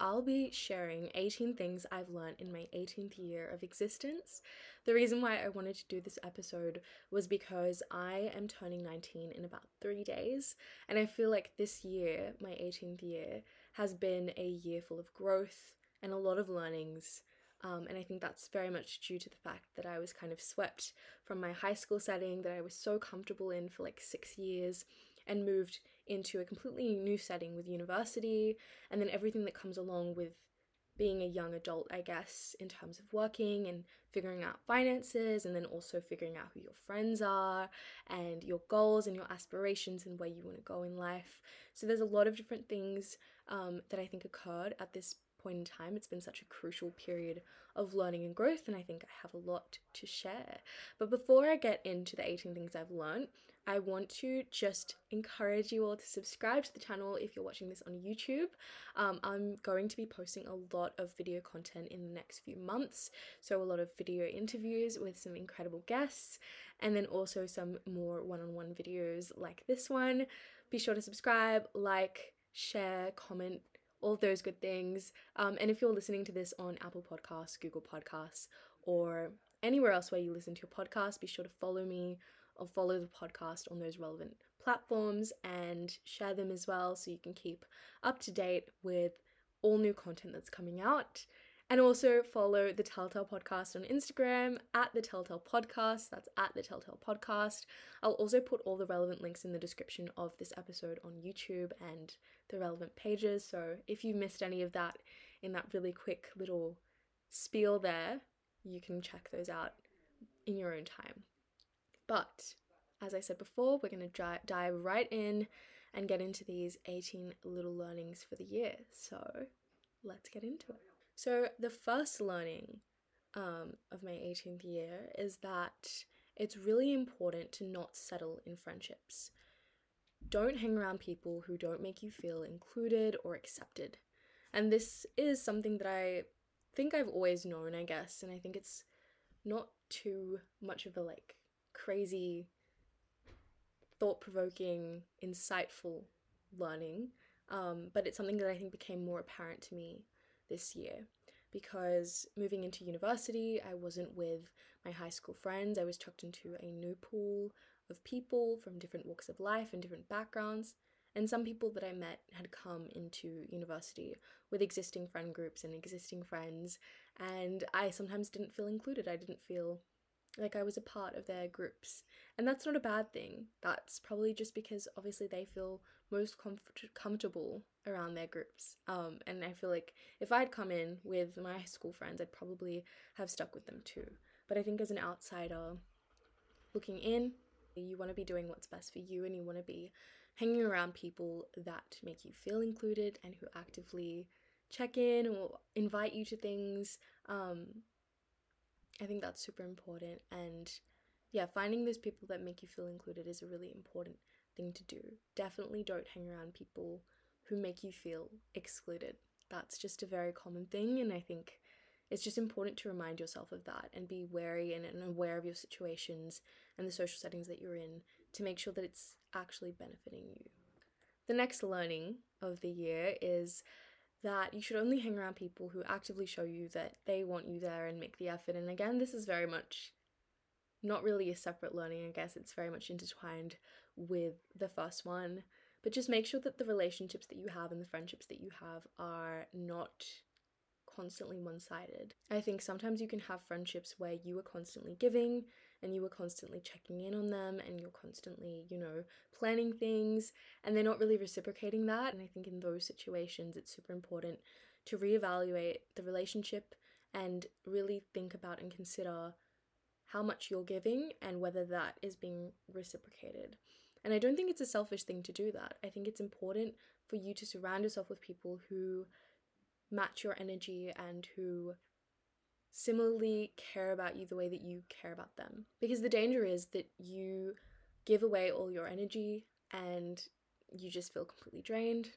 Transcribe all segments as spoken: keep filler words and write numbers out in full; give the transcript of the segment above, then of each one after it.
I'll be sharing eighteen things I've learned in my eighteenth year of existence. The reason why I wanted to do this episode was because I am turning nineteen in about three days, and I feel like this year, my eighteenth year, has been a year full of growth and a lot of learnings. Um, and I think that's very much due to the fact that I was kind of swept from my high school setting that I was so comfortable in for like six years and moved into a completely new setting with university and then everything that comes along with being a young adult, I guess, in terms of working and figuring out finances and then also figuring out who your friends are and your goals and your aspirations and where you want to go in life. So there's a lot of different things um, that I think occurred at this point in time. It's been such a crucial period of learning and growth, and I think I have a lot to share. But before I get into the eighteen things I've learned, I want to just encourage you all to subscribe to the channel if you're watching this on YouTube. Um, I'm going to be posting a lot of video content in the next few months, so a lot of video interviews with some incredible guests, and then also some more one-on-one videos like this one. Be sure to subscribe, like, share, comment, all of those good things. Um, and if you're listening to this on Apple Podcasts, Google Podcasts, or anywhere else where you listen to your podcast, be sure to follow me or follow the podcast on those relevant platforms and share them as well so you can keep up to date with all new content that's coming out. And also follow the Telltale Podcast on Instagram, at the Telltale Podcast, that's at the Telltale Podcast. I'll also put all the relevant links in the description of this episode on YouTube and the relevant pages. So if you missed any of that in that really quick little spiel there, you can check those out in your own time. But as I said before, we're going to dive right in and get into these eighteen little learnings for the year. So let's get into it. So the first learning um, of my eighteenth year is that it's really important to not settle in friendships. Don't hang around people who don't make you feel included or accepted. And this is something that I think I've always known, I guess, and I think it's not too much of a like crazy, thought-provoking, insightful learning, um, but it's something that I think became more apparent to me this year, because moving into university, I wasn't with my high school friends. I was chucked into a new pool of people from different walks of life and different backgrounds, and some people that I met had come into university with existing friend groups and existing friends, and I sometimes didn't feel included. I didn't feel like I was a part of their groups, and that's not a bad thing. That's probably just because obviously they feel most comfort- comfortable around their groups, um, and I feel like if I'd come in with my school friends, I'd probably have stuck with them too. But I think as an outsider looking in, you want to be doing what's best for you, and you want to be hanging around people that make you feel included and who actively check in or invite you to things. Um, I think that's super important, and yeah, finding those people that make you feel included is a really important thing to do. Definitely don't hang around people who make you feel excluded. That's just a very common thing, and I think it's just important to remind yourself of that and be wary and, and aware of your situations and the social settings that you're in to make sure that it's actually benefiting you. The next learning of the year is that you should only hang around people who actively show you that they want you there and make the effort. And again, this is very much not really a separate learning, I guess. It's very much intertwined with the first one. But just make sure that the relationships that you have and the friendships that you have are not constantly one-sided. I think sometimes you can have friendships where you are constantly giving and you are constantly checking in on them and you're constantly, you know, planning things, and they're not really reciprocating that. And I think in those situations, it's super important to reevaluate the relationship and really think about and consider how much you're giving and whether that is being reciprocated. And I don't think it's a selfish thing to do that. I think it's important for you to surround yourself with people who match your energy and who similarly care about you the way that you care about them. Because the danger is that you give away all your energy and you just feel completely drained.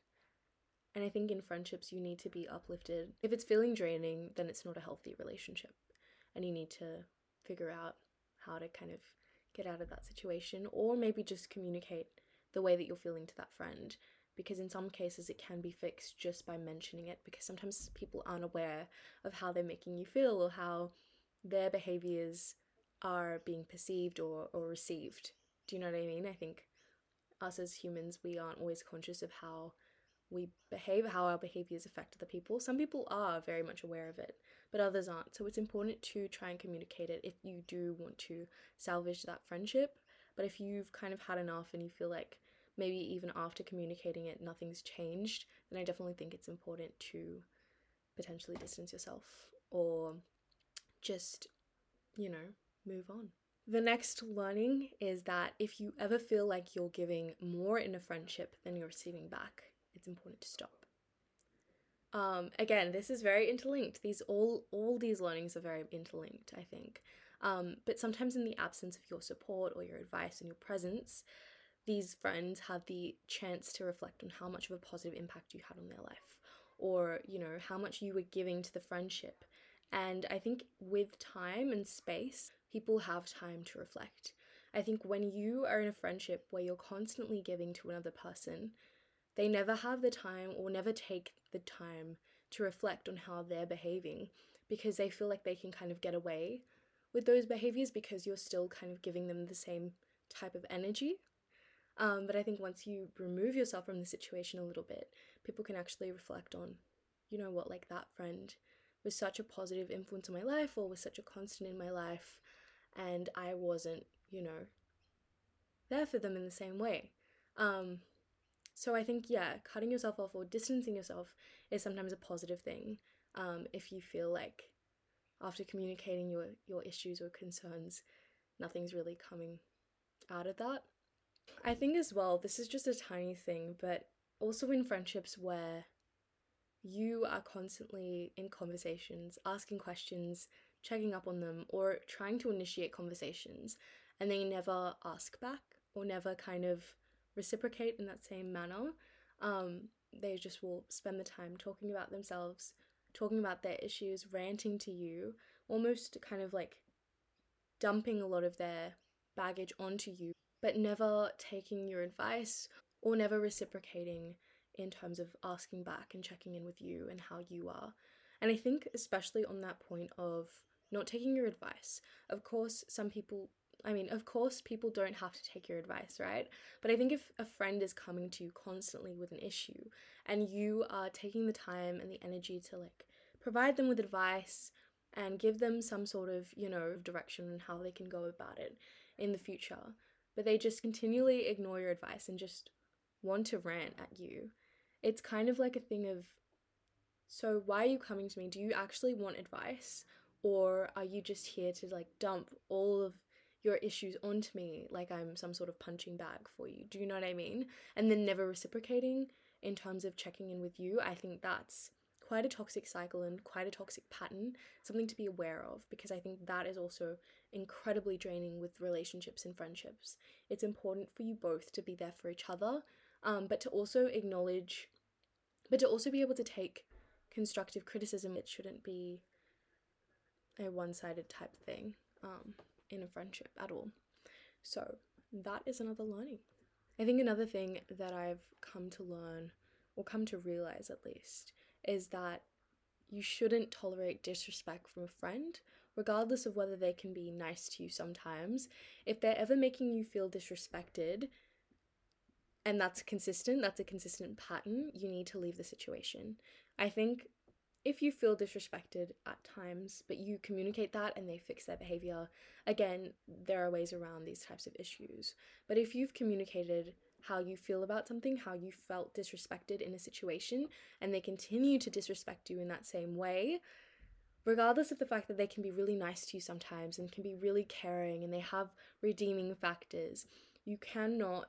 And I think in friendships, you need to be uplifted. If it's feeling draining, then it's not a healthy relationship. And you need to figure out how to kind of get out of that situation, or maybe just communicate the way that you're feeling to that friend because in some cases it can be fixed just by mentioning it, because sometimes people aren't aware of how they're making you feel or how their behaviours are being perceived or, or received. Do you know what I mean? I think us as humans, we aren't always conscious of how we behave, how our behaviours affect other people. Some people are very much aware of it, but others aren't. So it's important to try and communicate it if you do want to salvage that friendship. But if you've kind of had enough and you feel like maybe even after communicating it, nothing's changed, then I definitely think it's important to potentially distance yourself or just, you know, move on. The next learning is that if you ever feel like you're giving more in a friendship than you're receiving back, it's important to stop. Um, again, this is very interlinked. These all, all these learnings are very interlinked, I think. Um, but sometimes in the absence of your support or your advice and your presence, these friends have the chance to reflect on how much of a positive impact you had on their life, or, you know, how much you were giving to the friendship. And I think with time and space, people have time to reflect. I think when you are in a friendship where you're constantly giving to another person, they never have the time or never take the time to reflect on how they're behaving, because they feel like they can kind of get away with those behaviors because you're still kind of giving them the same type of energy. Um, but I think once you remove yourself from the situation a little bit, people can actually reflect on, you know what, like that friend was such a positive influence on my life, or was such a constant in my life, and I wasn't, you know, there for them in the same way. Um, so I think, yeah, cutting yourself off or distancing yourself is sometimes a positive thing, um, if you feel like after communicating your, your issues or concerns, nothing's really coming out of that. I think as well, this is just a tiny thing, but also in friendships where you are constantly in conversations, asking questions, checking up on them, or trying to initiate conversations, and they never ask back or never kind of reciprocate in that same manner. Um, they just will spend the time talking about themselves, talking about their issues, ranting to you, almost kind of like dumping a lot of their baggage onto you, but never taking your advice or never reciprocating in terms of asking back and checking in with you and how you are. And I think especially on that point of not taking your advice, of course some people, I mean, of course people don't have to take your advice, right? But I think if a friend is coming to you constantly with an issue and you are taking the time and the energy to like provide them with advice and give them some sort of, you know, direction on how they can go about it in the future, but they just continually ignore your advice and just want to rant at you, it's kind of like a thing of, so why are you coming to me? Do you actually want advice? Or are you just here to like dump all of your issues onto me like I'm some sort of punching bag for you? Do you know what I mean? And then never reciprocating in terms of checking in with you. I think that's quite a toxic cycle and quite a toxic pattern, something to be aware of, because I think that is also incredibly draining with relationships and friendships. It's important for you both to be there for each other, um, but to also acknowledge, but to also be able to take constructive criticism. It shouldn't be a one-sided type thing um, in a friendship at all. So that is another learning. I think another thing that I've come to learn, or come to realize at least, is that you shouldn't tolerate disrespect from a friend, regardless of whether they can be nice to you sometimes. If they're ever making you feel disrespected, and that's consistent, that's a consistent pattern, you need to leave the situation. I think if you feel disrespected at times, but you communicate that and they fix their behavior, again, there are ways around these types of issues. But if you've communicated how you feel about something, how you felt disrespected in a situation, and they continue to disrespect you in that same way, regardless of the fact that they can be really nice to you sometimes and can be really caring and they have redeeming factors, you cannot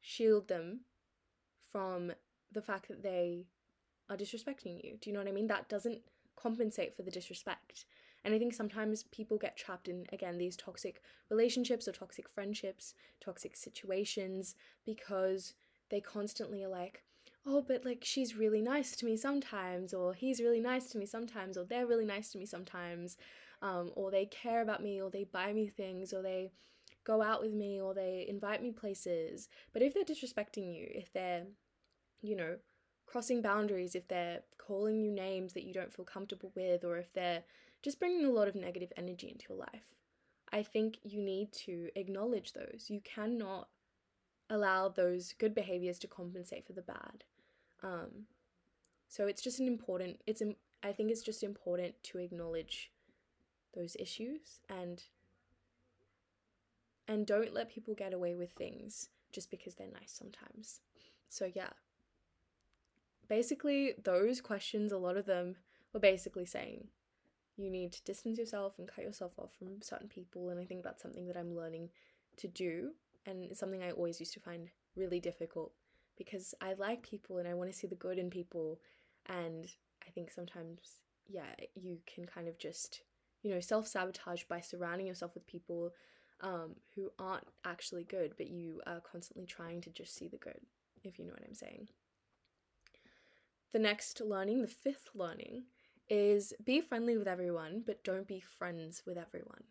shield them from the fact that they are disrespecting you. Do you know what I mean? That doesn't compensate for the disrespect. And I think sometimes people get trapped in, again, these toxic relationships or toxic friendships, toxic situations, because they constantly are like, oh, but like she's really nice to me sometimes, or he's really nice to me sometimes, or they're really nice to me sometimes, um, or they care about me, or they buy me things, or they go out with me, or they invite me places. But if they're disrespecting you, if they're you know, crossing boundaries, if they're calling you names that you don't feel comfortable with, or if they're just bringing a lot of negative energy into your life, I think you need to acknowledge those. You cannot allow those good behaviors to compensate for the bad. Um, so it's just an important, it's, an, I think it's just important to acknowledge those issues and, and don't let people get away with things just because they're nice sometimes. So yeah, basically those questions, a lot of them were basically saying you need to distance yourself and cut yourself off from certain people. And I think that's something that I'm learning to do. And it's something I always used to find really difficult because I like people and I want to see the good in people. And I think sometimes, yeah, you can kind of just, you know, self-sabotage by surrounding yourself with people um, who aren't actually good, but you are constantly trying to just see the good, if you know what I'm saying. The next learning, the fifth learning, is be friendly with everyone, but don't be friends with everyone.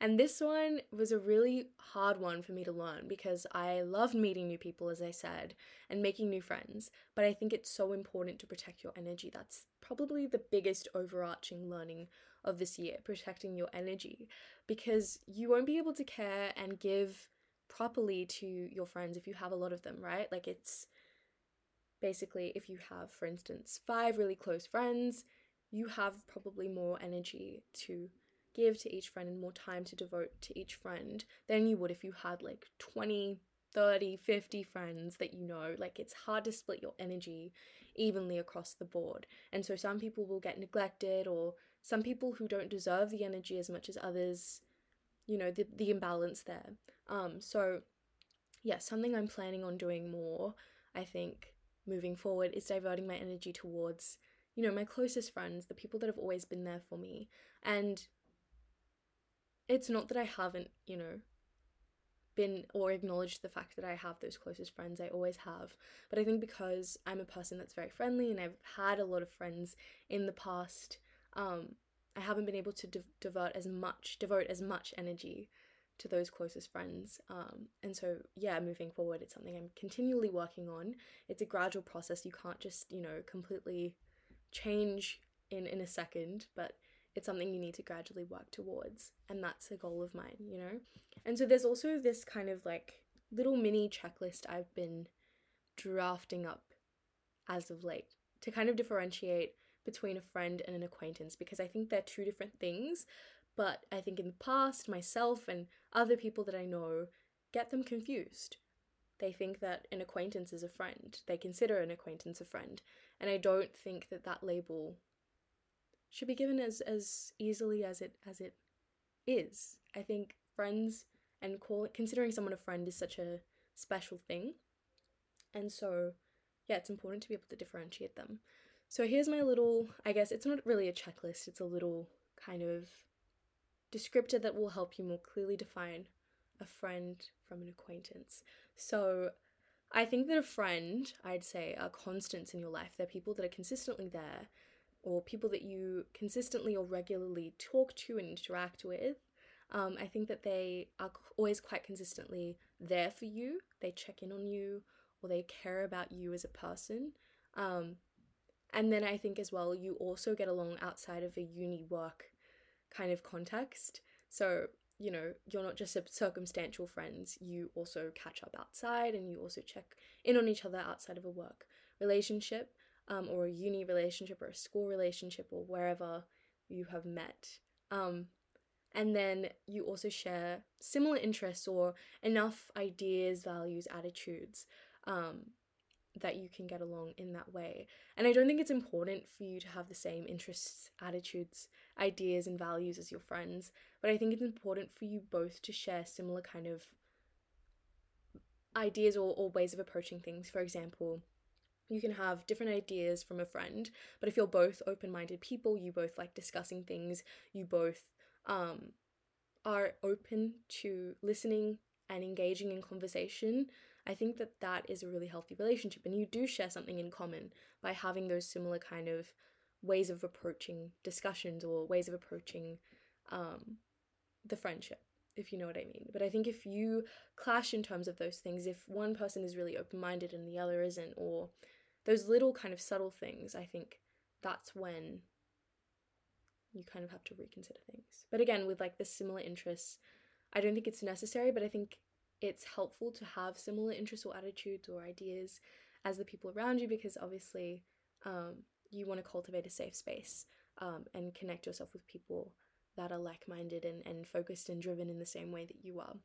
And this one was a really hard one for me to learn because I love meeting new people, as I said, and making new friends. But I think it's so important to protect your energy. That's probably the biggest overarching learning of this year, protecting your energy, because you won't be able to care and give properly to your friends if you have a lot of them, right? Like it's basically if you have, for instance, five really close friends, you have probably more energy to give to each friend and more time to devote to each friend than you would if you had like twenty, thirty, fifty friends that you know. Like it's hard to split your energy evenly across the board. And so some people will get neglected, or some people who don't deserve the energy as much as others, you know, the, the imbalance there. Um, so yeah, something I'm planning on doing more, I think, moving forward is diverting my energy towards, you know, my closest friends, the people that have always been there for me. And it's not that I haven't, you know, been or acknowledged the fact that I have those closest friends. I always have. But I think because I'm a person that's very friendly and I've had a lot of friends in the past, um, I haven't been able to de- divert as much, devote as much energy to those closest friends. Um, and so, yeah, moving forward, it's something I'm continually working on. It's a gradual process. You can't just, you know, completely change in, in a second, but it's something you need to gradually work towards, and that's a goal of mine, you know? And so there's also this kind of like little mini checklist I've been drafting up as of late to kind of differentiate between a friend and an acquaintance, because I think they're two different things, but I think in the past, myself and other people that I know get them confused. They think that an acquaintance is a friend. They consider an acquaintance a friend, and I don't think that that label should be given as, as easily as it as it is. I think friends and call, considering someone a friend is such a special thing. And so, yeah, it's important to be able to differentiate them. So here's my little, I guess it's not really a checklist, it's a little kind of descriptor that will help you more clearly define a friend from an acquaintance. So I think that a friend, I'd say, are constants in your life. They're people that are consistently there, or people that you consistently or regularly talk to and interact with. Um, I think that they are always quite consistently there for you. They check in on you, or they care about you as a person. Um, and then I think as well, you also get along outside of a uni work kind of context. So, you know, you're not just circumstantial friends. You also catch up outside, and you also check in on each other outside of a work relationship. Um, or a uni relationship, or a school relationship, or wherever you have met. Um, and then you also share similar interests or enough ideas, values, attitudes um, that you can get along in that way. And I don't think it's important for you to have the same interests, attitudes, ideas, and values as your friends, but I think it's important for you both to share similar kind of ideas or, or ways of approaching things. For example, you can have different ideas from a friend, but if you're both open-minded people, you both like discussing things, you both um, are open to listening and engaging in conversation, I think that that is a really healthy relationship. And you do share something in common by having those similar kind of ways of approaching discussions or ways of approaching um, the friendship, if you know what I mean. But I think if you clash in terms of those things, if one person is really open-minded and the other isn't, or those little kind of subtle things, I think that's when you kind of have to reconsider things. But again, with like the similar interests, I don't think it's necessary, but I think it's helpful to have similar interests or attitudes or ideas as the people around you, because obviously um, you want to cultivate a safe space um, and connect yourself with people that are like-minded and, and focused and driven in the same way that you are.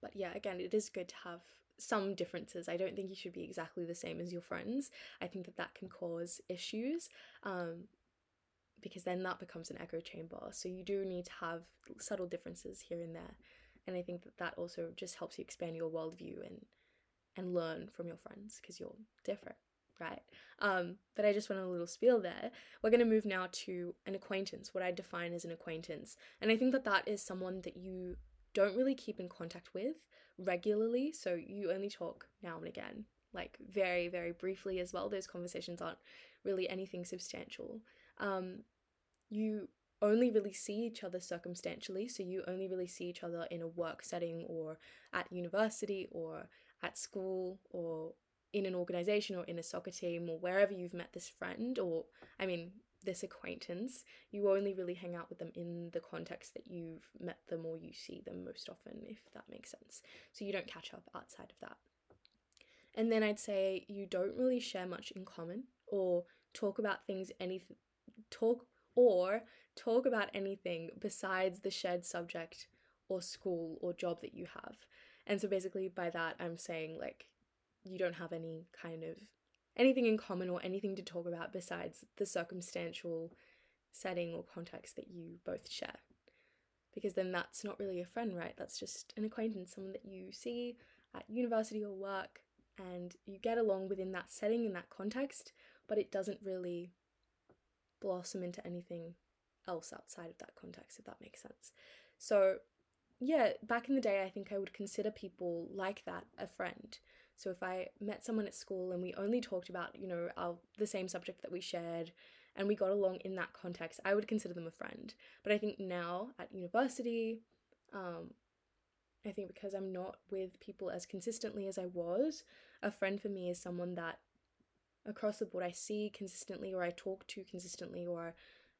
But yeah, again, it is good to have some differences. I don't think you should be exactly the same as your friends. I think that that can cause issues um, because then that becomes an echo chamber. So you do need to have subtle differences here and there. And I think that that also just helps you expand your worldview and and learn from your friends, because you're different, right? Um, but I just went on a little spiel there. We're going to move now to an acquaintance, what I define as an acquaintance. And I think that that is someone that you don't really keep in contact with regularly, so you only talk now and again, like very, very briefly as well. Those conversations aren't really anything substantial. Um, you only really see each other circumstantially, so you only really see each other in a work setting or at university or at school or in an organization or in a soccer team or wherever you've met this friend or, I mean, this acquaintance. You only really hang out with them in the context that you've met them or you see them most often, if that makes sense. So you don't catch up outside of that. And then I'd say you don't really share much in common or talk about things, anything, talk or talk about anything besides the shared subject or school or job that you have. And so basically by that I'm saying like you don't have any kind of anything in common or anything to talk about besides the circumstantial setting or context that you both share. Because then that's not really a friend, right? That's just an acquaintance, someone that you see at university or work, and you get along within that setting, in that context, but it doesn't really blossom into anything else outside of that context, if that makes sense. So yeah, back in the day, I think I would consider people like that a friend. So if I met someone at school and we only talked about, you know, our, the same subject that we shared and we got along in that context, I would consider them a friend. But I think now at university, um, I think because I'm not with people as consistently as I was, a friend for me is someone that across the board I see consistently or I talk to consistently or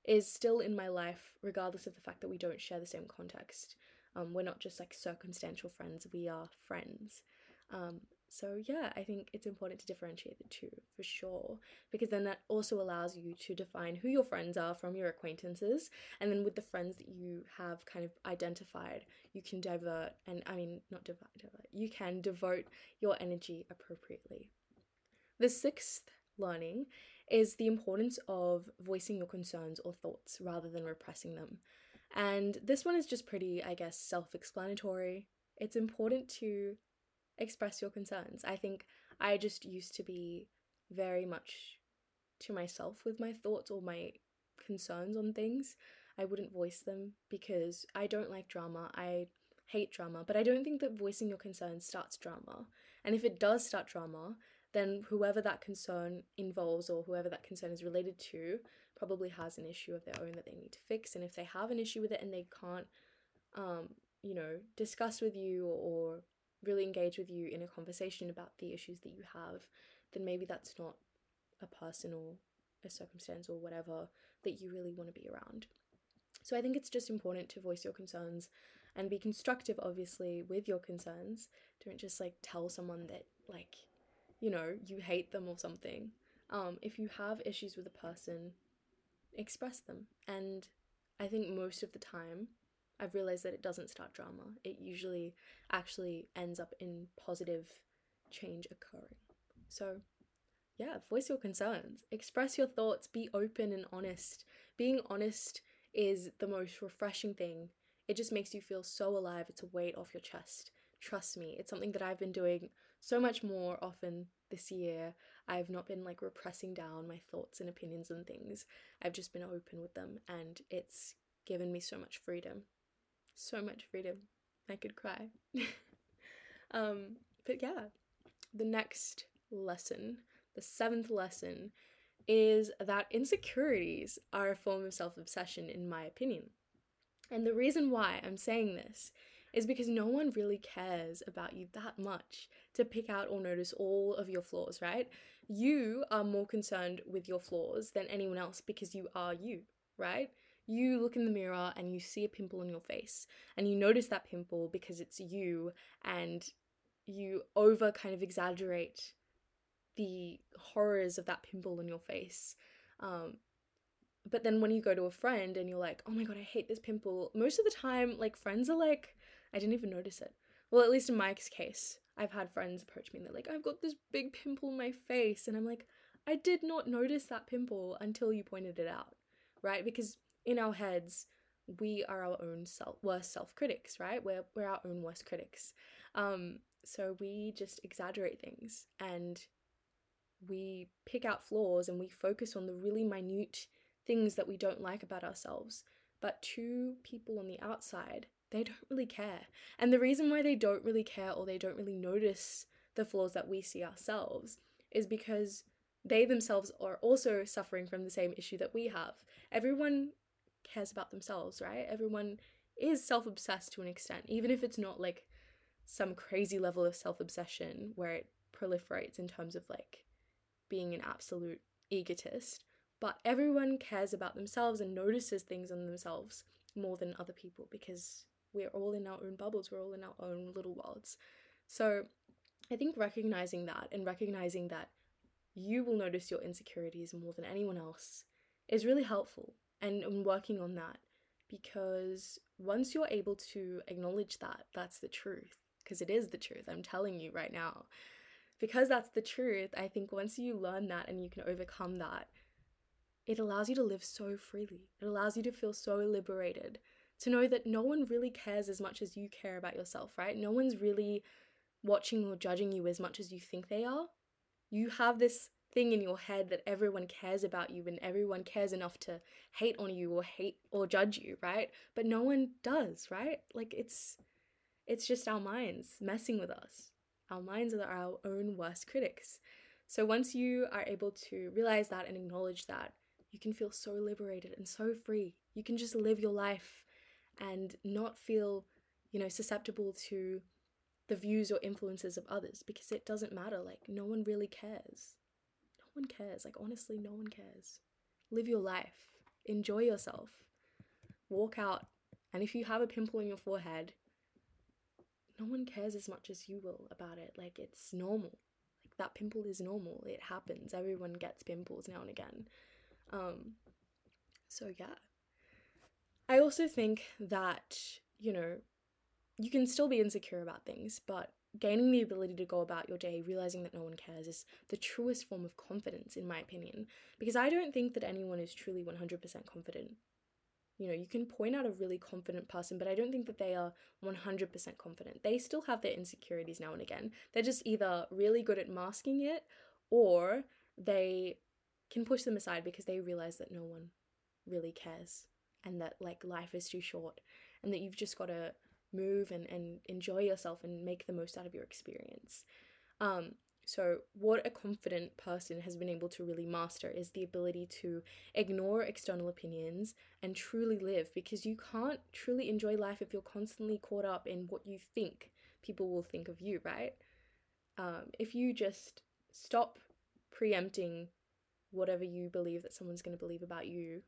is still in my life, regardless of the fact that we don't share the same context. Um, we're not just like circumstantial friends, we are friends. Um, So yeah, I think it's important to differentiate the two for sure, because then that also allows you to define who your friends are from your acquaintances. And then with the friends that you have kind of identified, you can divert and I mean, not divert, divert you can devote your energy appropriately. The sixth learning is the importance of voicing your concerns or thoughts rather than repressing them. And this one is just pretty, I guess, self-explanatory. It's important to express your concerns. I think I just used to be very much to myself with my thoughts or my concerns on things. I wouldn't voice them because I don't like drama. I hate drama, but I don't think that voicing your concerns starts drama. And if it does start drama, then whoever that concern involves or whoever that concern is related to probably has an issue of their own that they need to fix. And if they have an issue with it and they can't, um, you know, discuss with you or, or really engage with you in a conversation about the issues that you have, then maybe that's not a person or a circumstance or whatever that you really want to be around. So I think it's just important to voice your concerns and be constructive, obviously, with your concerns. Don't just like tell someone that like, you know, you hate them or something. Um, if you have issues with a person, express them. And I think most of the time, I've realized that it doesn't start drama. It usually actually ends up in positive change occurring. So yeah, voice your concerns, express your thoughts, be open and honest. Being honest is the most refreshing thing. It just makes you feel so alive. It's a weight off your chest. Trust me, it's something that I've been doing so much more often this year. I've not been like repressing down my thoughts and opinions and things. I've just been open with them, and it's given me so much freedom. So much freedom. I could cry. um, but yeah, the next lesson, the seventh lesson, is that insecurities are a form of self-obsession, in my opinion. And the reason why I'm saying this is because no one really cares about you that much to pick out or notice all of your flaws, right? You are more concerned with your flaws than anyone else because you are you, right? You look in the mirror and you see a pimple on your face and you notice that pimple because it's you, and you over kind of exaggerate the horrors of that pimple on your face. Um, but then when you go to a friend and you're like, oh my God, I hate this pimple. Most of the time, like, friends are like, I didn't even notice it. Well, at least in my case, I've had friends approach me and they're like, I've got this big pimple on my face. And I'm like, I did not notice that pimple until you pointed it out, right? Because in our heads, we are our own self, worst self-critics, right? We're, we're our own worst critics. Um, so we just exaggerate things and we pick out flaws and we focus on the really minute things that we don't like about ourselves. But to people on the outside, they don't really care. And the reason why they don't really care or they don't really notice the flaws that we see ourselves is because they themselves are also suffering from the same issue that we have. Everyone cares about themselves, right? Everyone is self-obsessed to an extent, even if it's not like some crazy level of self-obsession where it proliferates in terms of like being an absolute egotist, but everyone cares about themselves and notices things on themselves more than other people because we're all in our own bubbles, we're all in our own little worlds. So I think recognizing that and recognizing that you will notice your insecurities more than anyone else is really helpful. And I'm working on that, because once you're able to acknowledge that, that's the truth, because it is the truth. I'm telling you right now, because that's the truth. I think once you learn that and you can overcome that, it allows you to live so freely. It allows you to feel so liberated, to know that no one really cares as much as you care about yourself, right? No one's really watching or judging you as much as you think they are. You have this thing in your head that everyone cares about you and everyone cares enough to hate on you or hate or judge you, right? But no one does, right? Like, it's it's just our minds messing with us. Our minds are our own worst critics. So once you are able to realize that and acknowledge that, you can feel so liberated and so free. You can just live your life and not feel, you know, susceptible to the views or influences of others, because it doesn't matter. Like, no one really cares. No one cares. Like, honestly, no one cares. Live your life. Enjoy yourself. Walk out. And if you have a pimple on your forehead, no one cares as much as you will about it. Like, it's normal. Like, that pimple is normal. It happens. Everyone gets pimples now and again. Um, so yeah. I also think that, you know, you can still be insecure about things, but gaining the ability to go about your day realizing that no one cares is the truest form of confidence, in my opinion, because I don't think that anyone is truly one hundred percent confident. You know, you can point out a really confident person, but I don't think that they are one hundred percent confident. They still have their insecurities now and again. They're just either really good at masking it, or they can push them aside because they realize that no one really cares and that, like, life is too short and that you've just got to move and, and enjoy yourself and make the most out of your experience. Um, so what a confident person has been able to really master is the ability to ignore external opinions and truly live, because you can't truly enjoy life if you're constantly caught up in what you think people will think of you, right? Um, if you just stop preempting whatever you believe that someone's going to believe about you,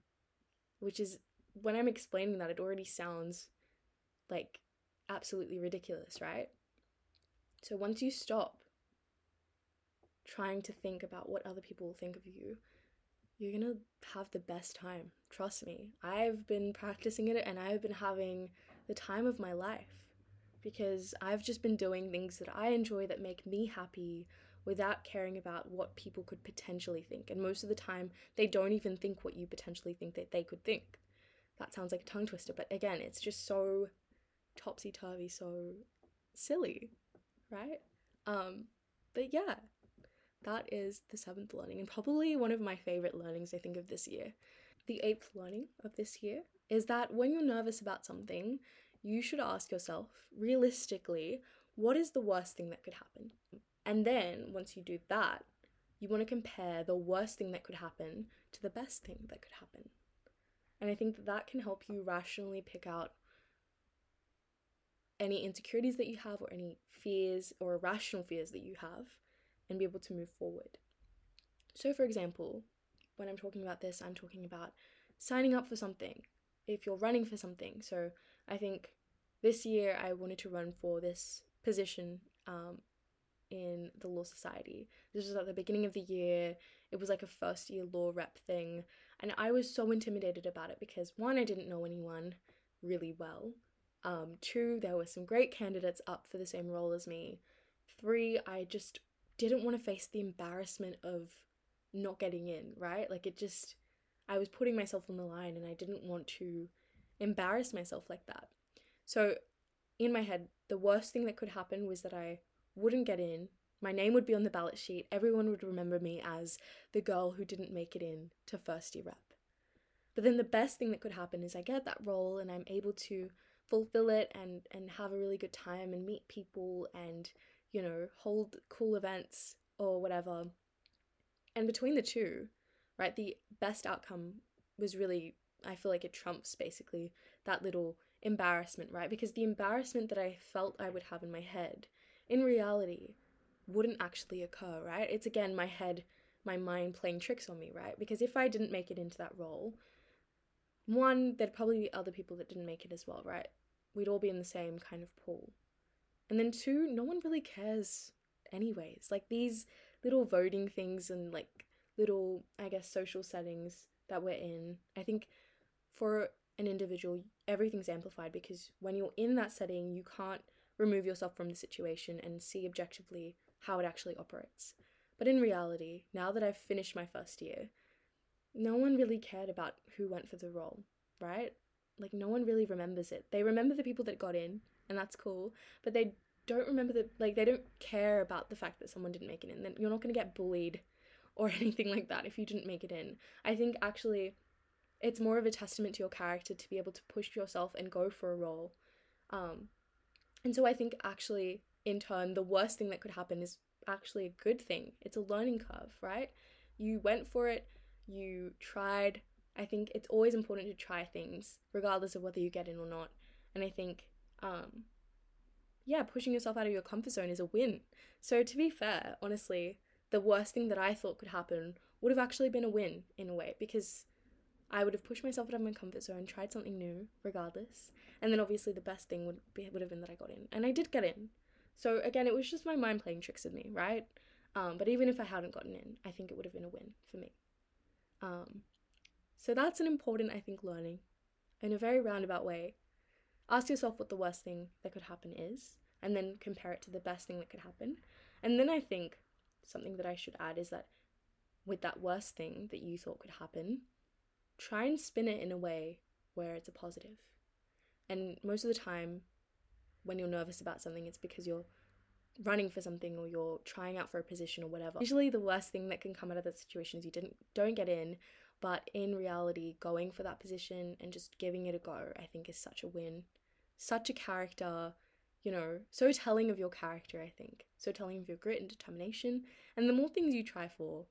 which is, when I'm explaining that, it already sounds like absolutely ridiculous, right? So once you stop trying to think about what other people will think of you, you're gonna have the best time. Trust me. I've been practicing it and I've been having the time of my life, because I've just been doing things that I enjoy that make me happy without caring about what people could potentially think. And most of the time, they don't even think what you potentially think that they could think. That sounds like a tongue twister, but again, it's just so topsy-turvy, so silly, right? Um, but yeah, that is the seventh learning, and probably one of my favorite learnings, I think, of this year. The eighth learning of this year is that when you're nervous about something, you should ask yourself, realistically, what is the worst thing that could happen? And then, once you do that, you want to compare the worst thing that could happen to the best thing that could happen. And I think that that can help you rationally pick out any insecurities that you have or any fears or irrational fears that you have and be able to move forward. So for example, when I'm talking about this, I'm talking about signing up for something. If you're running for something, so I think this year I wanted to run for this position um, in the Law Society. This was at the beginning of the year. It was like a first year law rep thing. And I was so intimidated about it because one, I didn't know anyone really well. Um, two, there were some great candidates up for the same role as me. Three, I just didn't want to face the embarrassment of not getting in, right? Like it just, I was putting myself on the line and I didn't want to embarrass myself like that. So in my head, the worst thing that could happen was that I wouldn't get in. My name would be on the ballot sheet. Everyone would remember me as the girl who didn't make it in to first year rep. But then the best thing that could happen is I get that role and I'm able to fulfill it and, and have a really good time and meet people and, you know, hold cool events or whatever. And between the two, right, the best outcome was really, I feel like it trumps basically that little embarrassment, right? Because the embarrassment that I felt I would have in my head, in reality, wouldn't actually occur, right? It's again, my head, my mind playing tricks on me, right? Because if I didn't make it into that role, one, there'd probably be other people that didn't make it as well, right? We'd all be in the same kind of pool. And then two, no one really cares anyways. Like these little voting things and like little, I guess, social settings that we're in. I think for an individual, everything's amplified because when you're in that setting, you can't remove yourself from the situation and see objectively how it actually operates. But in reality, now that I've finished my first year, no one really cared about who went for the role, right? Like no one really remembers it. They remember the people that got in, and that's cool, but they don't remember the, like they don't care about the fact that someone didn't make it in. Then you're not going to get bullied or anything like that if you didn't make it in. I think actually it's more of a testament to your character to be able to push yourself and go for a role. Um, and so I think actually in turn, the worst thing that could happen is actually a good thing. It's a learning curve, right? You went for it. You tried. I think it's always important to try things regardless of whether you get in or not. And I think, um, yeah, pushing yourself out of your comfort zone is a win. So to be fair, honestly, the worst thing that I thought could happen would have actually been a win in a way, because I would have pushed myself out of my comfort zone, tried something new regardless. And then obviously the best thing would be, would have been that I got in, and I did get in. So again, it was just my mind playing tricks with me, right? Um, but even if I hadn't gotten in, I think it would have been a win for me. Um, so that's an important, I think, learning in a very roundabout way. Ask yourself what the worst thing that could happen is, and then compare it to the best thing that could happen. And then I think something that I should add is that with that worst thing that you thought could happen, try and spin it in a way where it's a positive. And most of the time when you're nervous about something, it's because you're running for something or you're trying out for a position or whatever. Usually the worst thing that can come out of that situation is you didn't don't get in, but in reality, going for that position and just giving it a go, I think is such a win, such a character, you know, so telling of your character, I think, so telling of your grit and determination. And the more things you try for,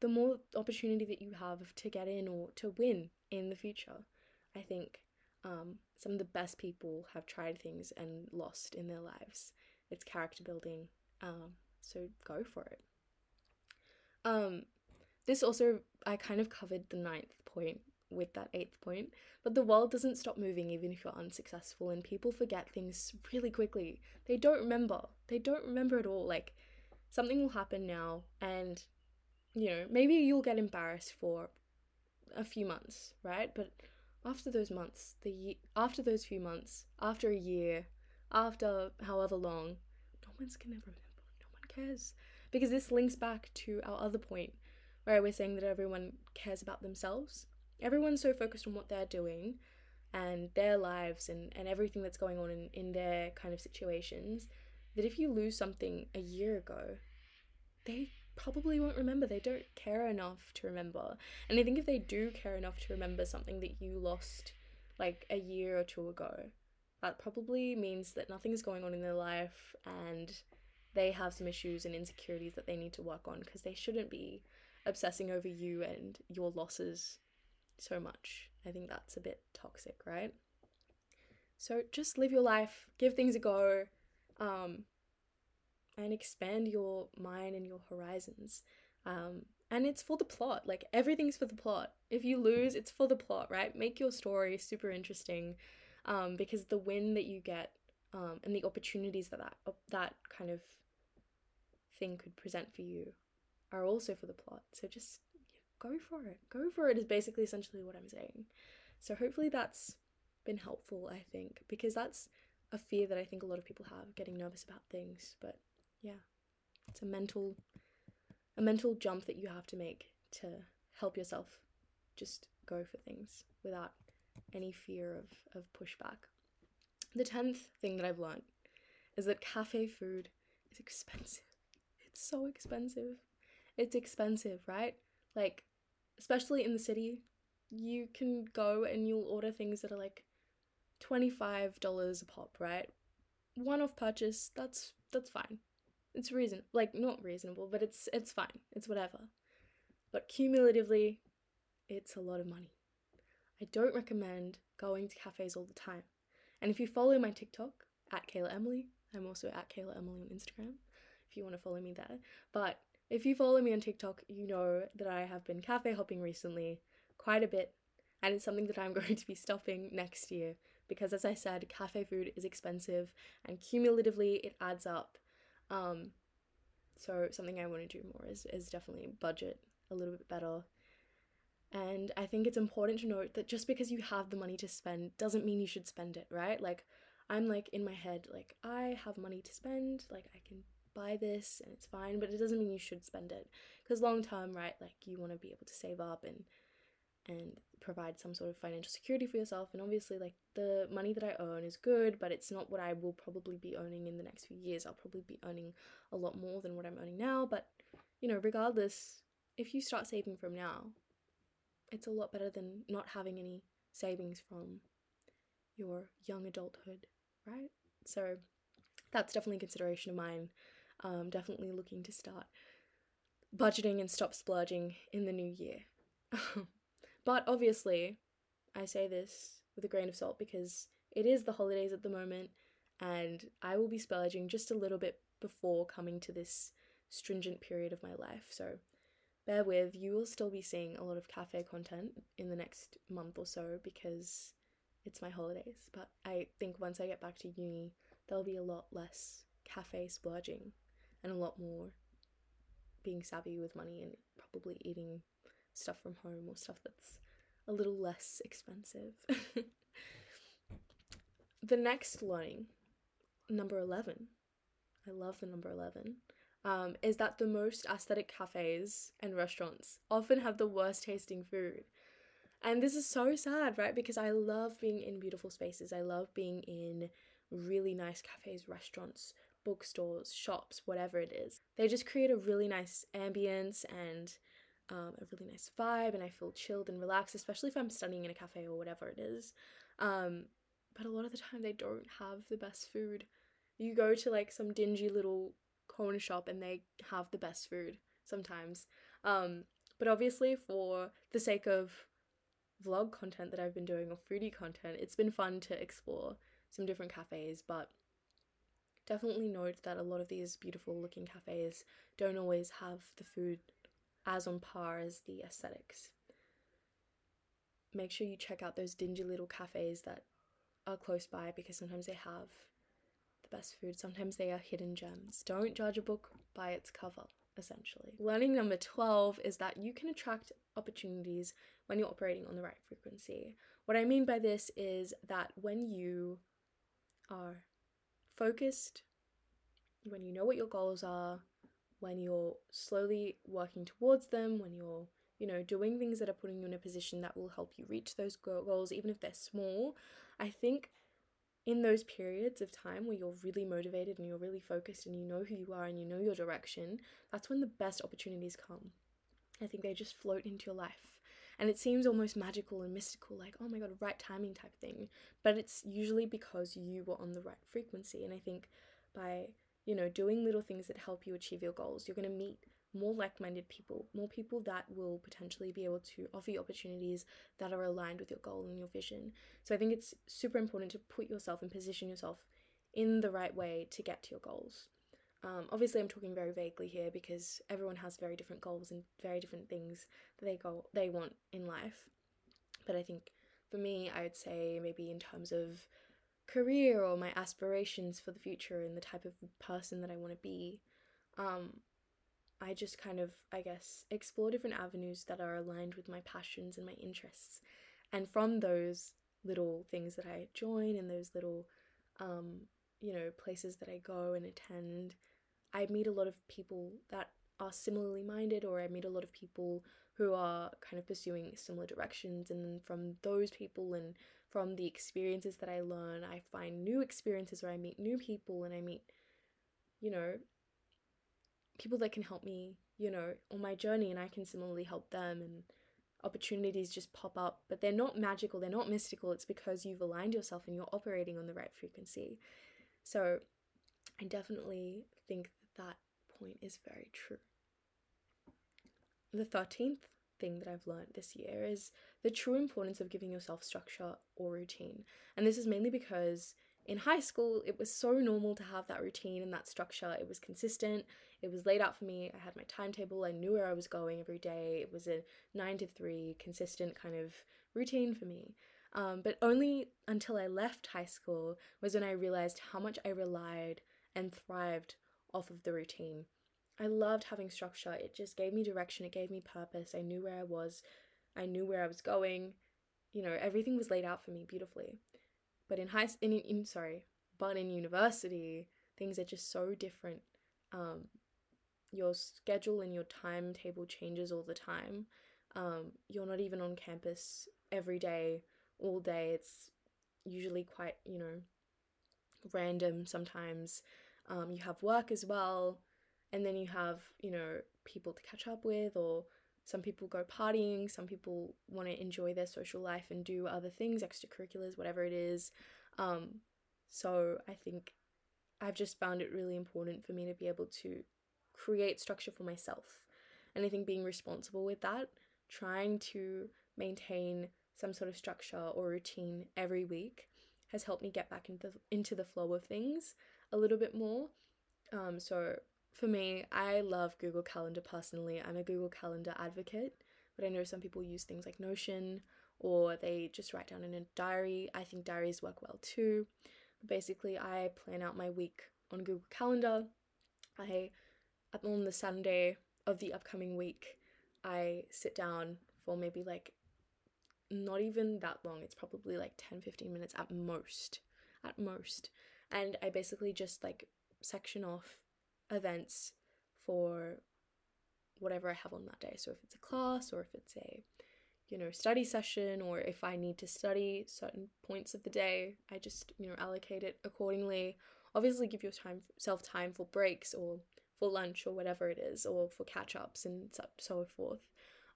the more opportunity that you have to get in or to win in the future. I think um, some of the best people have tried things and lost in their lives. It's character building, um, so go for it. Um, this also, I kind of covered the ninth point with that eighth point, but the world doesn't stop moving even if you're unsuccessful, and people forget things really quickly. They don't remember. They don't remember at all. Like, something will happen now and, you know, maybe you'll get embarrassed for a few months, right? But after those months, the ye- after those few months, after a year, after however long, no one's gonna remember, no one cares. Because this links back to our other point where I was saying that everyone cares about themselves. Everyone's so focused on what they're doing and their lives and, and everything that's going on in, in their kind of situations that if you lose something a year ago, they probably won't remember. They don't care enough to remember. And I think if they do care enough to remember something that you lost like a year or two ago, that probably means that nothing is going on in their life and they have some issues and insecurities that they need to work on, because they shouldn't be obsessing over you and your losses so much. I think that's a bit toxic, right? So just live your life, give things a go, um, and expand your mind and your horizons. Um, and it's for the plot. Like, everything's for the plot. If you lose, it's for the plot, right? Make your story super interesting, um, because the win that you get, um, and the opportunities that that, that kind of thing could present for you are also for the plot. So just go for it. Go for it is basically essentially what I'm saying. So hopefully that's been helpful, I think, because that's a fear that I think a lot of people have, getting nervous about things. But yeah, it's a mental, a mental jump that you have to make to help yourself just go for things without any fear of, of pushback. The tenth thing that I've learned is that cafe food is expensive. It's so expensive. It's expensive, right? Like, especially in the city, you can go and you'll order things that are like twenty-five dollars a pop, right? One-off purchase, that's that's fine. It's reason like not reasonable, but it's it's fine. It's whatever. But cumulatively, it's a lot of money. I don't recommend going to cafes all the time. And if you follow my TikTok at kaelaemily, I'm also at kaelaemily on Instagram, if you want to follow me there. But if you follow me on TikTok, you know that I have been cafe hopping recently quite a bit, and it's something that I'm going to be stopping next year because, as I said, cafe food is expensive and cumulatively it adds up. Um, so something I want to do more is, is definitely budget a little bit better. And I think it's important to note that just because you have the money to spend doesn't mean you should spend it, right? Like, I'm like in my head, like, I have money to spend, like, I can buy this and it's fine, but it doesn't mean you should spend it, because long term, right, like, you want to be able to save up and and provide some sort of financial security for yourself. And obviously, like, the money that I earn is good, but it's not what I will probably be earning in the next few years. I'll probably be earning a lot more than what I'm earning now, but, you know, regardless, if you start saving from now, it's a lot better than not having any savings from your young adulthood, right? So that's definitely a consideration of mine. Um, definitely looking to start budgeting and stop splurging in the new year. But obviously, I say this with a grain of salt because it is the holidays at the moment, and I will be splurging just a little bit before coming to this stringent period of my life. So bear with, you will still be seeing a lot of cafe content in the next month or so because it's my holidays. But I think once I get back to uni, there'll be a lot less cafe splurging and a lot more being savvy with money and probably eating stuff from home or stuff that's a little less expensive. The next learning, number eleven, I love the number eleven, um, is that the most aesthetic cafes and restaurants often have the worst tasting food. And this is so sad, right? Because I love being in beautiful spaces. I love being in really nice cafes, restaurants, bookstores, shops, whatever it is. They just create a really nice ambience and Um, a really nice vibe, and I feel chilled and relaxed, especially if I'm studying in a cafe or whatever it is. Um, but a lot of the time they don't have the best food. You go to like some dingy little corner shop and they have the best food sometimes. Um, but obviously, for the sake of vlog content that I've been doing or foodie content, it's been fun to explore some different cafes, but definitely note that a lot of these beautiful looking cafes don't always have the food as on par as the aesthetics. Make sure you check out those dingy little cafes that are close by, because sometimes they have the best food, sometimes they are hidden gems. Don't judge a book by its cover, essentially. Learning number twelve is that you can attract opportunities when you're operating on the right frequency. What I mean by this is that when you are focused, when you know what your goals are, when you're slowly working towards them, when you're, you know, doing things that are putting you in a position that will help you reach those goals, even if they're small, I think in those periods of time where you're really motivated and you're really focused and you know who you are and you know your direction, that's when the best opportunities come. I think they just float into your life. And it seems almost magical and mystical, like, oh my god, right timing type thing. But it's usually because you were on the right frequency. And I think by, you know, doing little things that help you achieve your goals, you're going to meet more like-minded people, more people that will potentially be able to offer you opportunities that are aligned with your goal and your vision. So I think it's super important to put yourself and position yourself in the right way to get to your goals. Um, obviously, I'm talking very vaguely here because everyone has very different goals and very different things that they go they want in life. But I think for me, I would say maybe in terms of career or my aspirations for the future and the type of person that I want to be, um, I just kind of, I guess, explore different avenues that are aligned with my passions and my interests. And from those little things that I join and those little, um, you know, places that I go and attend, I meet a lot of people that are similarly minded, or I meet a lot of people who are kind of pursuing similar directions. And then from those people and from the experiences that I learn, I find new experiences, or I meet new people and I meet, you know, people that can help me, you know, on my journey, and I can similarly help them, and opportunities just pop up. But they're not magical, they're not mystical. It's because you've aligned yourself and you're operating on the right frequency. So I definitely think that that point is very true. The thirteenth thing that I've learned this year is the true importance of giving yourself structure or routine. And this is mainly because in high school, it was so normal to have that routine and that structure. It was consistent. It was laid out for me. I had my timetable. I knew where I was going every day. It was a nine to three consistent kind of routine for me. Um, but only until I left high school was when I realized how much I relied and thrived off of the routine. I loved having structure. It just gave me direction. It gave me purpose. I knew where I was. I knew where I was going. You know, everything was laid out for me beautifully. But in high, in, in sorry, but in university, things are just so different. Um, your schedule and your timetable changes all the time. Um, you're not even on campus every day, all day. It's usually quite, you know, random sometimes. Um, you have work as well. And then you have, you know, people to catch up with, or some people go partying, some people want to enjoy their social life and do other things, extracurriculars, whatever it is. Um, so I think I've just found it really important for me to be able to create structure for myself. And I think being responsible with that, trying to maintain some sort of structure or routine every week, has helped me get back into the, into the flow of things a little bit more. Um, so... For me, I love Google Calendar personally. I'm a Google Calendar advocate, but I know some people use things like Notion, or they just write down in a diary. I think diaries work well too. But basically, I plan out my week on Google Calendar. I, on the Sunday of the upcoming week, I sit down for maybe like not even that long. It's probably like ten, fifteen minutes at most, at most. And I basically just like section off events for whatever I have on that day. So if it's a class, or if it's a, you know, study session, or if I need to study certain points of the day, I just, you know, allocate it accordingly. Obviously give yourself time for breaks, or for lunch, or whatever it is, or for catch-ups and so forth.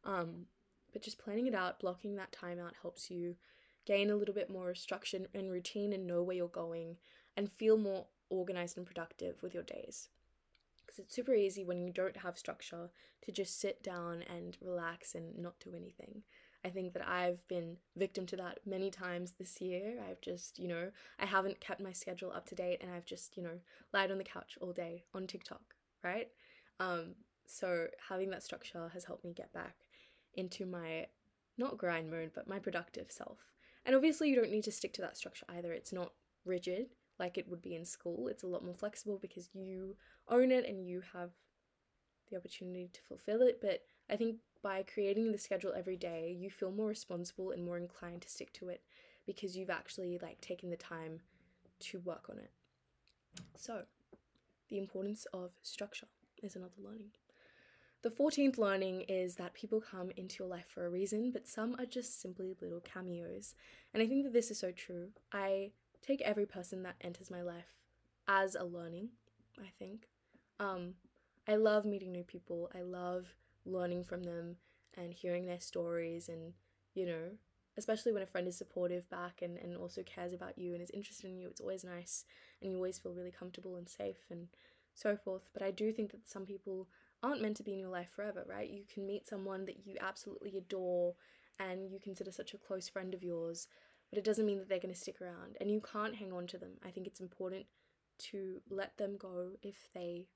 Um, but just planning it out, blocking that time out, helps you gain a little bit more structure and routine, and know where you're going, and feel more organized and productive with your days. Because it's super easy when you don't have structure to just sit down and relax and not do anything. I think that I've been victim to that many times this year. I've just, you know, I haven't kept my schedule up to date, and I've just, you know, lied on the couch all day on TikTok, right? Um, so having that structure has helped me get back into my, not grind mode, but my productive self. And obviously you don't need to stick to that structure either. It's not rigid like it would be in school. It's a lot more flexible because you own it and you have the opportunity to fulfill it. But I think by creating the schedule every day, you feel more responsible and more inclined to stick to it, because you've actually like taken the time to work on it. So the importance of structure is another learning. The fourteenth learning is that people come into your life for a reason, but some are just simply little cameos. And I think that this is so true. I take every person that enters my life as a learning, I think. Um, I love meeting new people. I love learning from them and hearing their stories, and, you know, especially when a friend is supportive back and, and also cares about you and is interested in you, it's always nice, and you always feel really comfortable and safe and so forth. But I do think that some people aren't meant to be in your life forever, right? You can meet someone that you absolutely adore and you consider such a close friend of yours, but it doesn't mean that they're going to stick around, and you can't hang on to them. I think it's important to let them go if they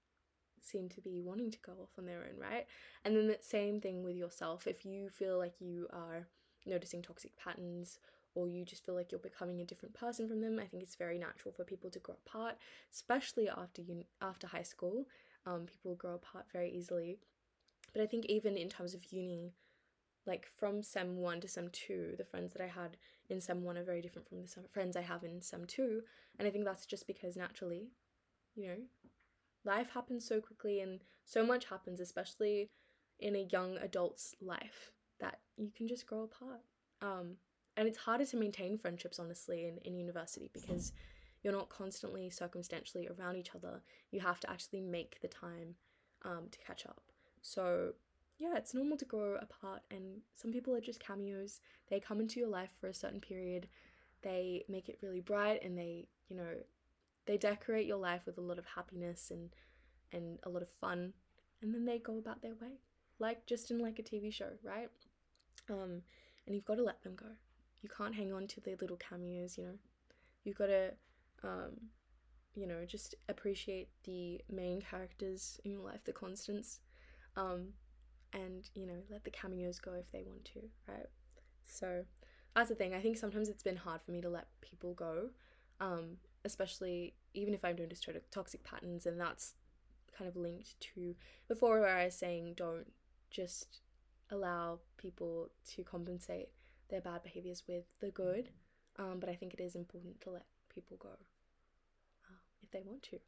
seem to be wanting to go off on their own, right? And then the same thing with yourself. If you feel like you are noticing toxic patterns, or you just feel like you're becoming a different person from them, I think it's very natural for people to grow apart, especially after uni- after high school. Um, people grow apart very easily. But I think even in terms of uni, like from sem one to sem two, the friends that I had in sem one are very different from the sem- friends I have in sem two. And I think that's just because naturally, you know, life happens so quickly and so much happens, especially in a young adult's life, that you can just grow apart. Um, And it's harder to maintain friendships, honestly, in, in university, because you're not constantly circumstantially around each other. You have to actually make the time um, to catch up. So, yeah, it's normal to grow apart. And some people are just cameos. They come into your life for a certain period. They make it really bright, and they, you know, they decorate your life with a lot of happiness and, and a lot of fun. And then they go about their way, like just in like a T V show, right? Um, and you've got to let them go. You can't hang on to their little cameos, you know. You've got to, um, you know, just appreciate the main characters in your life, the constants, um, and, you know, let the cameos go if they want to, right? So that's the thing. I think sometimes it's been hard for me to let people go, um, especially even if I've noticed toxic patterns, and that's kind of linked to before where I was saying don't just allow people to compensate their bad behaviours with the good, um, but I think it is important to let people go uh, if they want to.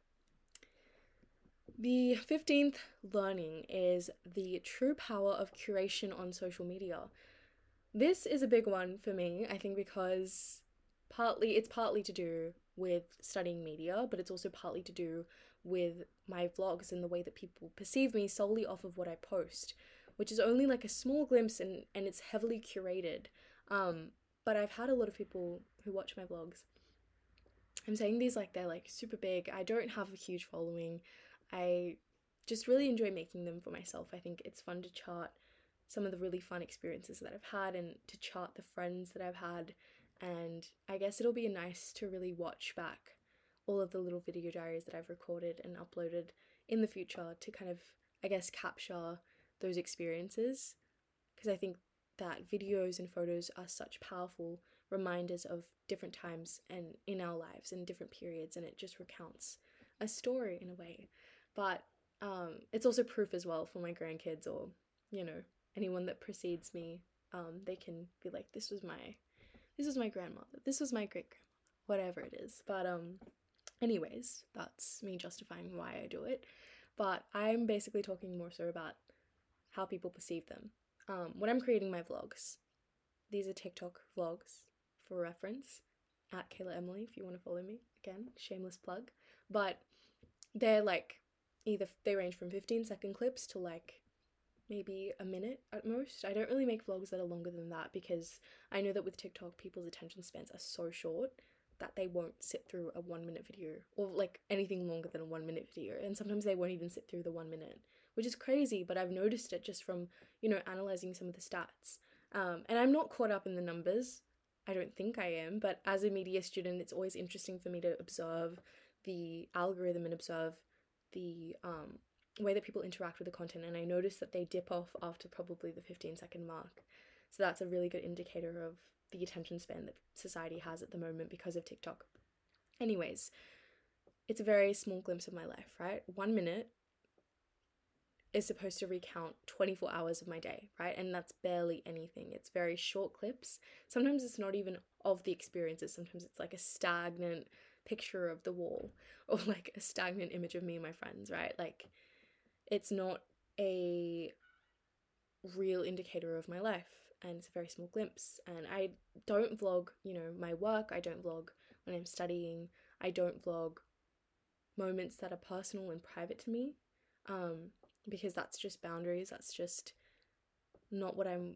The fifteenth learning is the true power of curation on social media. This is a big one for me, I think, because partly it's partly to do with studying media, but it's also partly to do with my vlogs and the way that people perceive me solely off of what I post, which is only like a small glimpse, and, and it's heavily curated. Um, but I've had a lot of people who watch my vlogs. I'm saying these like they're like super big. I don't have a huge following. I just really enjoy making them for myself. I think it's fun to chart some of the really fun experiences that I've had and to chart the friends that I've had. And I guess it'll be nice to really watch back all of the little video diaries that I've recorded and uploaded in the future to kind of, I guess, capture those experiences, because I think that videos and photos are such powerful reminders of different times and in our lives and different periods, and it just recounts a story in a way. But um, it's also proof as well for my grandkids, or, you know, anyone that precedes me. Um, they can be like, this was my this was my grandmother, this was my great-grandmother, whatever it is. But um, anyways, that's me justifying why I do it. But I'm basically talking more so about how people perceive them. Um, when I'm creating my vlogs, these are TikTok vlogs for reference, at kaelaemily if you want to follow me. Again, shameless plug. But they're like, either they range from fifteen second clips to like maybe a minute at most. I don't really make vlogs that are longer than that, because I know that with TikTok, people's attention spans are so short that they won't sit through a one minute video, or like anything longer than a one minute video. And sometimes they won't even sit through the one minute, which is crazy, but I've noticed it just from, you know, analysing some of the stats. Um, and I'm not caught up in the numbers. I don't think I am, but as a media student, it's always interesting for me to observe the algorithm and observe the um, way that people interact with the content. And I noticed that they dip off after probably the fifteen second mark. So that's a really good indicator of the attention span that society has at the moment because of TikTok. Anyways, it's a very small glimpse of my life, right? One minute is supposed to recount twenty-four hours of my day, right? And that's barely anything. It's very short clips. Sometimes it's not even of the experiences. Sometimes it's like a stagnant picture of the wall, or like a stagnant image of me and my friends, right? Like, it's not a real indicator of my life, and it's a very small glimpse. And I don't vlog, you know, my work. I don't vlog when I'm studying. I don't vlog moments that are personal and private to me, um, because that's just boundaries. That's just not what I'm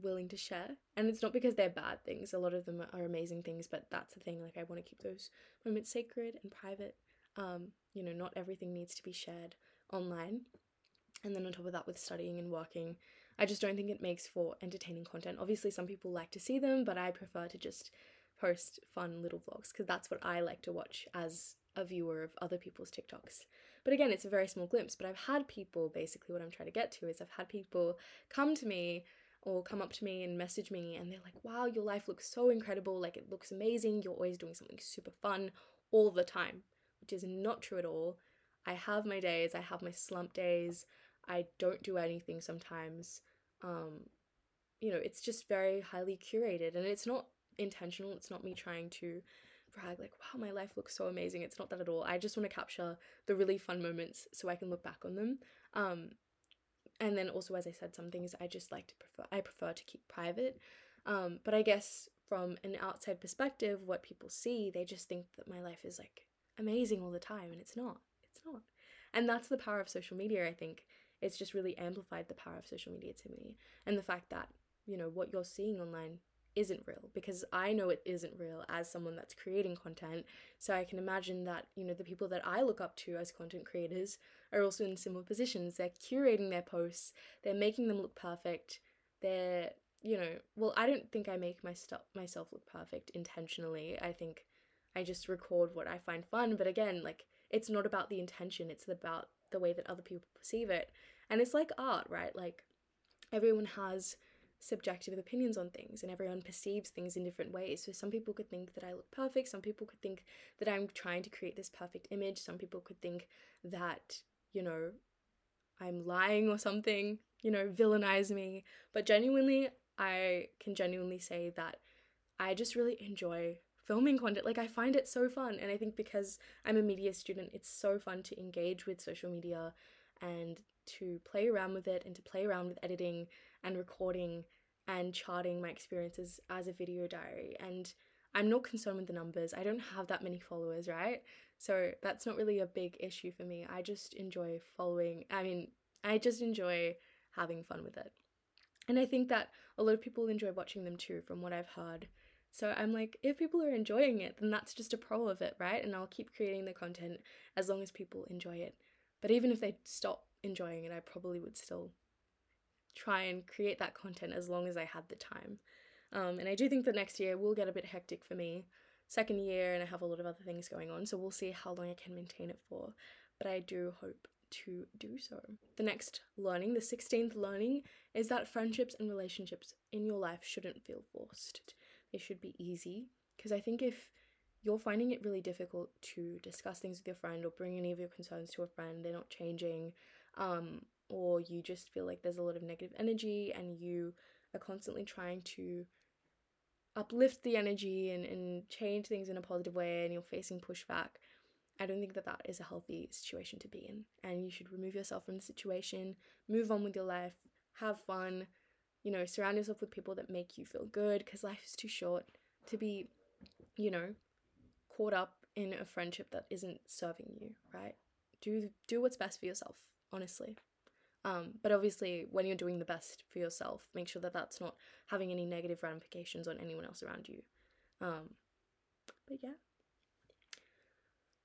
willing to share. And it's not because they're bad things. A lot of them are amazing things, but that's the thing. Like, I want to keep those moments sacred and private. Um, you know, not everything needs to be shared online. And then on top of that, with studying and working, I just don't think it makes for entertaining content. Obviously, some people like to see them, but I prefer to just post fun little vlogs because that's what I like to watch as a viewer of other people's TikToks. But again, it's a very small glimpse. But I've had people, basically what I'm trying to get to is I've had people come to me or come up to me and message me and they're like, wow, your life looks so incredible. Like, it looks amazing. You're always doing something super fun all the time, which is not true at all. I have my days. I have my slump days. I don't do anything sometimes. Um, you know, it's just very highly curated and it's not intentional. It's not me trying to brag like, wow, my life looks so amazing. It's not that at all. I just want to capture the really fun moments so I can look back on them. Um, and then also, as I said, some things I just like to prefer, I prefer to keep private. Um, but I guess from an outside perspective, what people see, they just think that my life is like amazing all the time. And it's not, it's not. And that's the power of social media, I think. It's just really amplified the power of social media to me. And the fact that, you know, what you're seeing online isn't real, because I know it isn't real as someone that's creating content. So I can imagine that, you know, the people that I look up to as content creators are also in similar positions. They're curating their posts. They're making them look perfect. They're, you know, well, I don't think I make my st- myself look perfect intentionally. I think I just record what I find fun. But again, like, it's not about the intention. It's about the way that other people perceive it. And it's like art, right? Like, everyone has subjective opinions on things and everyone perceives things in different ways. So some people could think that I look perfect. Some people could think that I'm trying to create this perfect image. Some people could think that, you know, I'm lying or something, you know, villainize me. But genuinely, I can genuinely say that I just really enjoy filming content. Like, I find it so fun. And I think because I'm a media student, it's so fun to engage with social media and to play around with it and to play around with editing and recording and charting my experiences as a video diary. And I'm not concerned with the numbers. I don't have that many followers, right? So that's not really a big issue for me. I just enjoy following. I mean, I just enjoy having fun with it. And I think that a lot of people enjoy watching them too, from what I've heard. So I'm like, if people are enjoying it, then that's just a pro of it, right? And I'll keep creating the content as long as people enjoy it. But even if they stop enjoying it, I probably would still try and create that content as long as I had the time. Um, and I do think that next year will get a bit hectic for me. Second year, and I have a lot of other things going on, so we'll see how long I can maintain it for. But I do hope to do so. The next learning, the sixteenth learning, is that friendships and relationships in your life shouldn't feel forced. They should be easy, because I think if you're finding it really difficult to discuss things with your friend or bring any of your concerns to a friend, they're not changing, um, or you just feel like there's a lot of negative energy and you are constantly trying to uplift the energy and, and change things in a positive way and you're facing pushback, I don't think that that is a healthy situation to be in. And you should remove yourself from the situation, move on with your life, have fun, you know, surround yourself with people that make you feel good, because life is too short to be, you know, caught up in a friendship that isn't serving you, right? Do do what's best for yourself, honestly. Um, but obviously, when you're doing the best for yourself, make sure that that's not having any negative ramifications on anyone else around you. Um, but yeah.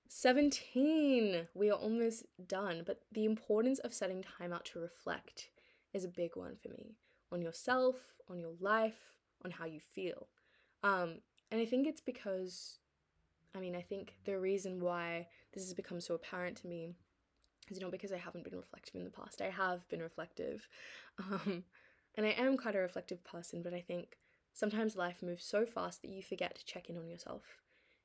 seventeen. We are almost done. But the importance of setting time out to reflect is a big one for me. On yourself, on your life, on how you feel. Um, and I think it's because... I mean, I think the reason why this has become so apparent to me is not because I haven't been reflective in the past. I have been reflective. Um, and I am quite a reflective person, but I think sometimes life moves so fast that you forget to check in on yourself.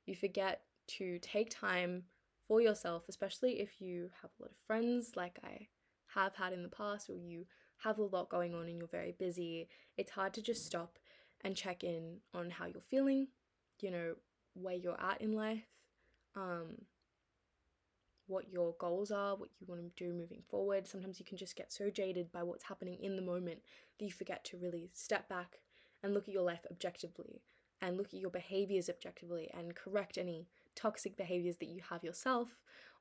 You forget to take time for yourself, especially if you have a lot of friends like I have had in the past, or you have a lot going on and you're very busy. It's hard to just stop and check in on how you're feeling, you know, where you're at in life, um, what your goals are, what you want to do moving forward. Sometimes you can just get so jaded by what's happening in the moment that you forget to really step back and look at your life objectively and look at your behaviors objectively and correct any toxic behaviors that you have yourself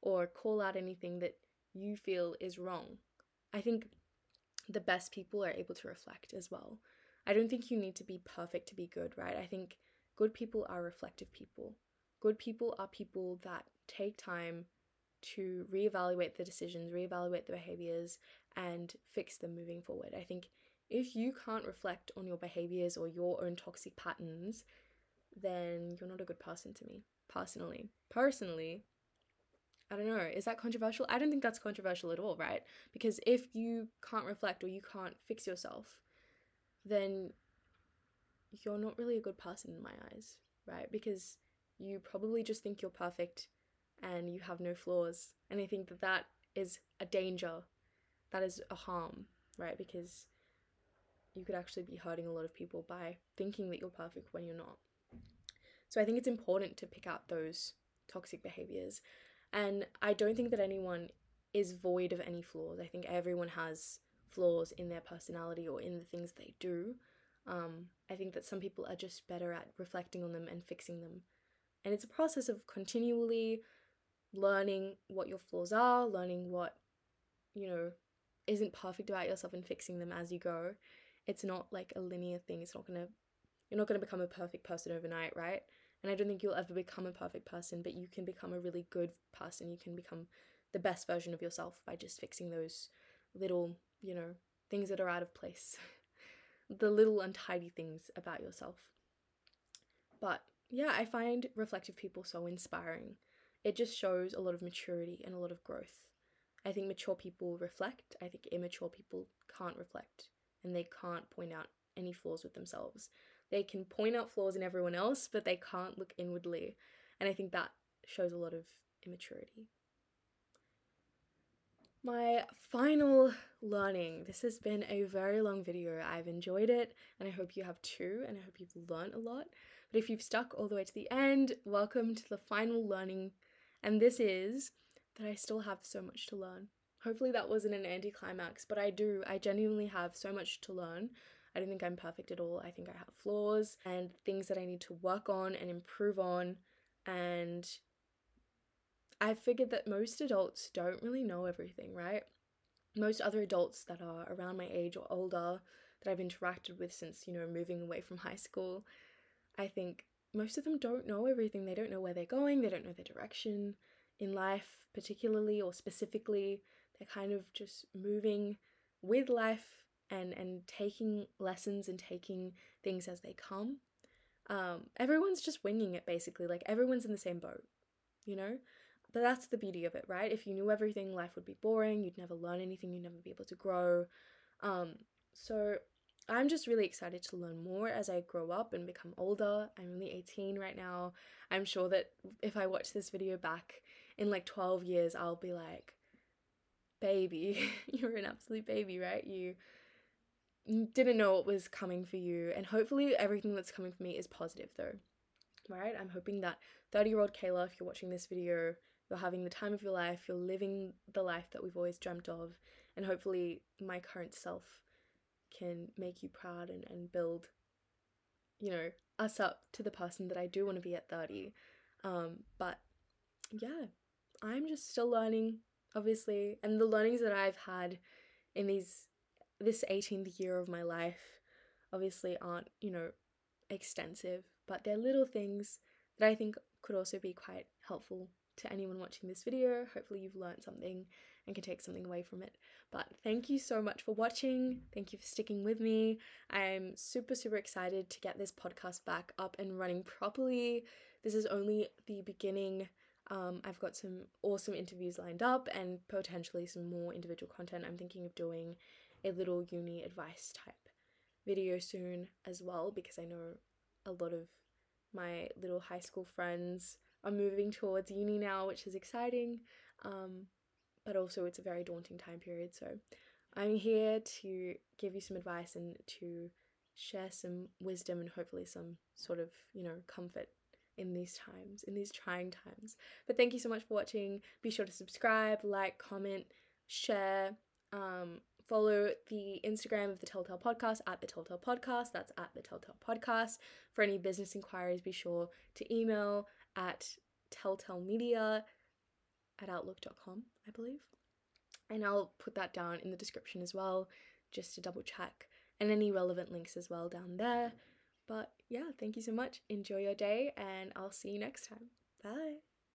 or call out anything that you feel is wrong. I think the best people are able to reflect as well. I don't think you need to be perfect to be good, right? I think good people are reflective people. Good people are people that take time to reevaluate the decisions, reevaluate the behaviors, and fix them moving forward. I think if you can't reflect on your behaviors or your own toxic patterns, then you're not a good person to me, personally. Personally, I don't know, is that controversial? I don't think that's controversial at all, right? Because if you can't reflect or you can't fix yourself, then you're not really a good person in my eyes, right? Because you probably just think you're perfect and you have no flaws. And I think that that is a danger. That is a harm, right? Because you could actually be hurting a lot of people by thinking that you're perfect when you're not. So I think it's important to pick out those toxic behaviors. And I don't think that anyone is void of any flaws. I think everyone has flaws in their personality or in the things they do. Um, I think that some people are just better at reflecting on them and fixing them. And it's a process of continually learning what your flaws are, learning what, you know, isn't perfect about yourself and fixing them as you go. It's not like a linear thing. It's not going to, you're not going to become a perfect person overnight, right? And I don't think you'll ever become a perfect person, but you can become a really good person. You can become the best version of yourself by just fixing those little, you know, things that are out of place. The little untidy things about yourself. But yeah, I find reflective people so inspiring. It just shows a lot of maturity and a lot of growth. I think mature people reflect. I think immature people can't reflect, and they can't point out any flaws with themselves. They can point out flaws in everyone else, but they can't look inwardly. And I think that shows a lot of immaturity. My final learning. This has been a very long video. I've enjoyed it, and I hope you have too, and I hope you've learned a lot. But if you've stuck all the way to the end, welcome to the final learning. And this is that I still have so much to learn. Hopefully that wasn't an anticlimax, but I do. I genuinely have so much to learn. I don't think I'm perfect at all. I think I have flaws and things that I need to work on and improve on. And I figured that most adults don't really know everything, right? Most other adults that are around my age or older that I've interacted with since, you know, moving away from high school, I think most of them don't know everything. They don't know where they're going. They don't know their direction in life, particularly or specifically. They're kind of just moving with life and, and taking lessons and taking things as they come. Um, everyone's just winging it, basically. Like, everyone's in the same boat, you know? But that's the beauty of it, right? If you knew everything, life would be boring. You'd never learn anything. You'd never be able to grow. Um, so I'm just really excited to learn more as I grow up and become older. I'm only eighteen right now. I'm sure that if I watch this video back in like twelve years, I'll be like, baby, you're an absolute baby, right? You didn't know what was coming for you. And hopefully everything that's coming for me is positive though, right? I'm hoping that thirty-year-old Kayla, if you're watching this video, you're having the time of your life, you're living the life that we've always dreamt of, and hopefully my current self can make you proud and, and build, you know, us up to the person that I do want to be at thirty. Um, but yeah, I'm just still learning, obviously, and the learnings that I've had in these, this eighteenth year of my life obviously aren't, you know, extensive, but they're little things that I think could also be quite helpful to anyone watching this video. Hopefully you've learned something and can take something away from it. But thank you so much for watching. Thank you for sticking with me. I'm super, super excited to get this podcast back up and running properly. This is only the beginning. Um, I've got some awesome interviews lined up and potentially some more individual content. I'm thinking of doing a little uni advice type video soon as well, because I know a lot of my little high school friends are moving towards uni now, which is exciting, um, but also it's a very daunting time period. So I'm here to give you some advice and to share some wisdom and hopefully some sort of, you know, comfort in these times, in these trying times. But thank you so much for watching. Be sure to subscribe, like, comment, share, um, follow the Instagram of The Telltale Podcast, at The Telltale Podcast, that's at The Telltale Podcast. For any business inquiries, be sure to email at telltalemedia at outlook dot com, I believe. And I'll put that down in the description as well, just to double check, and any relevant links as well down there. But yeah, thank you so much. Enjoy your day, and I'll see you next time. Bye.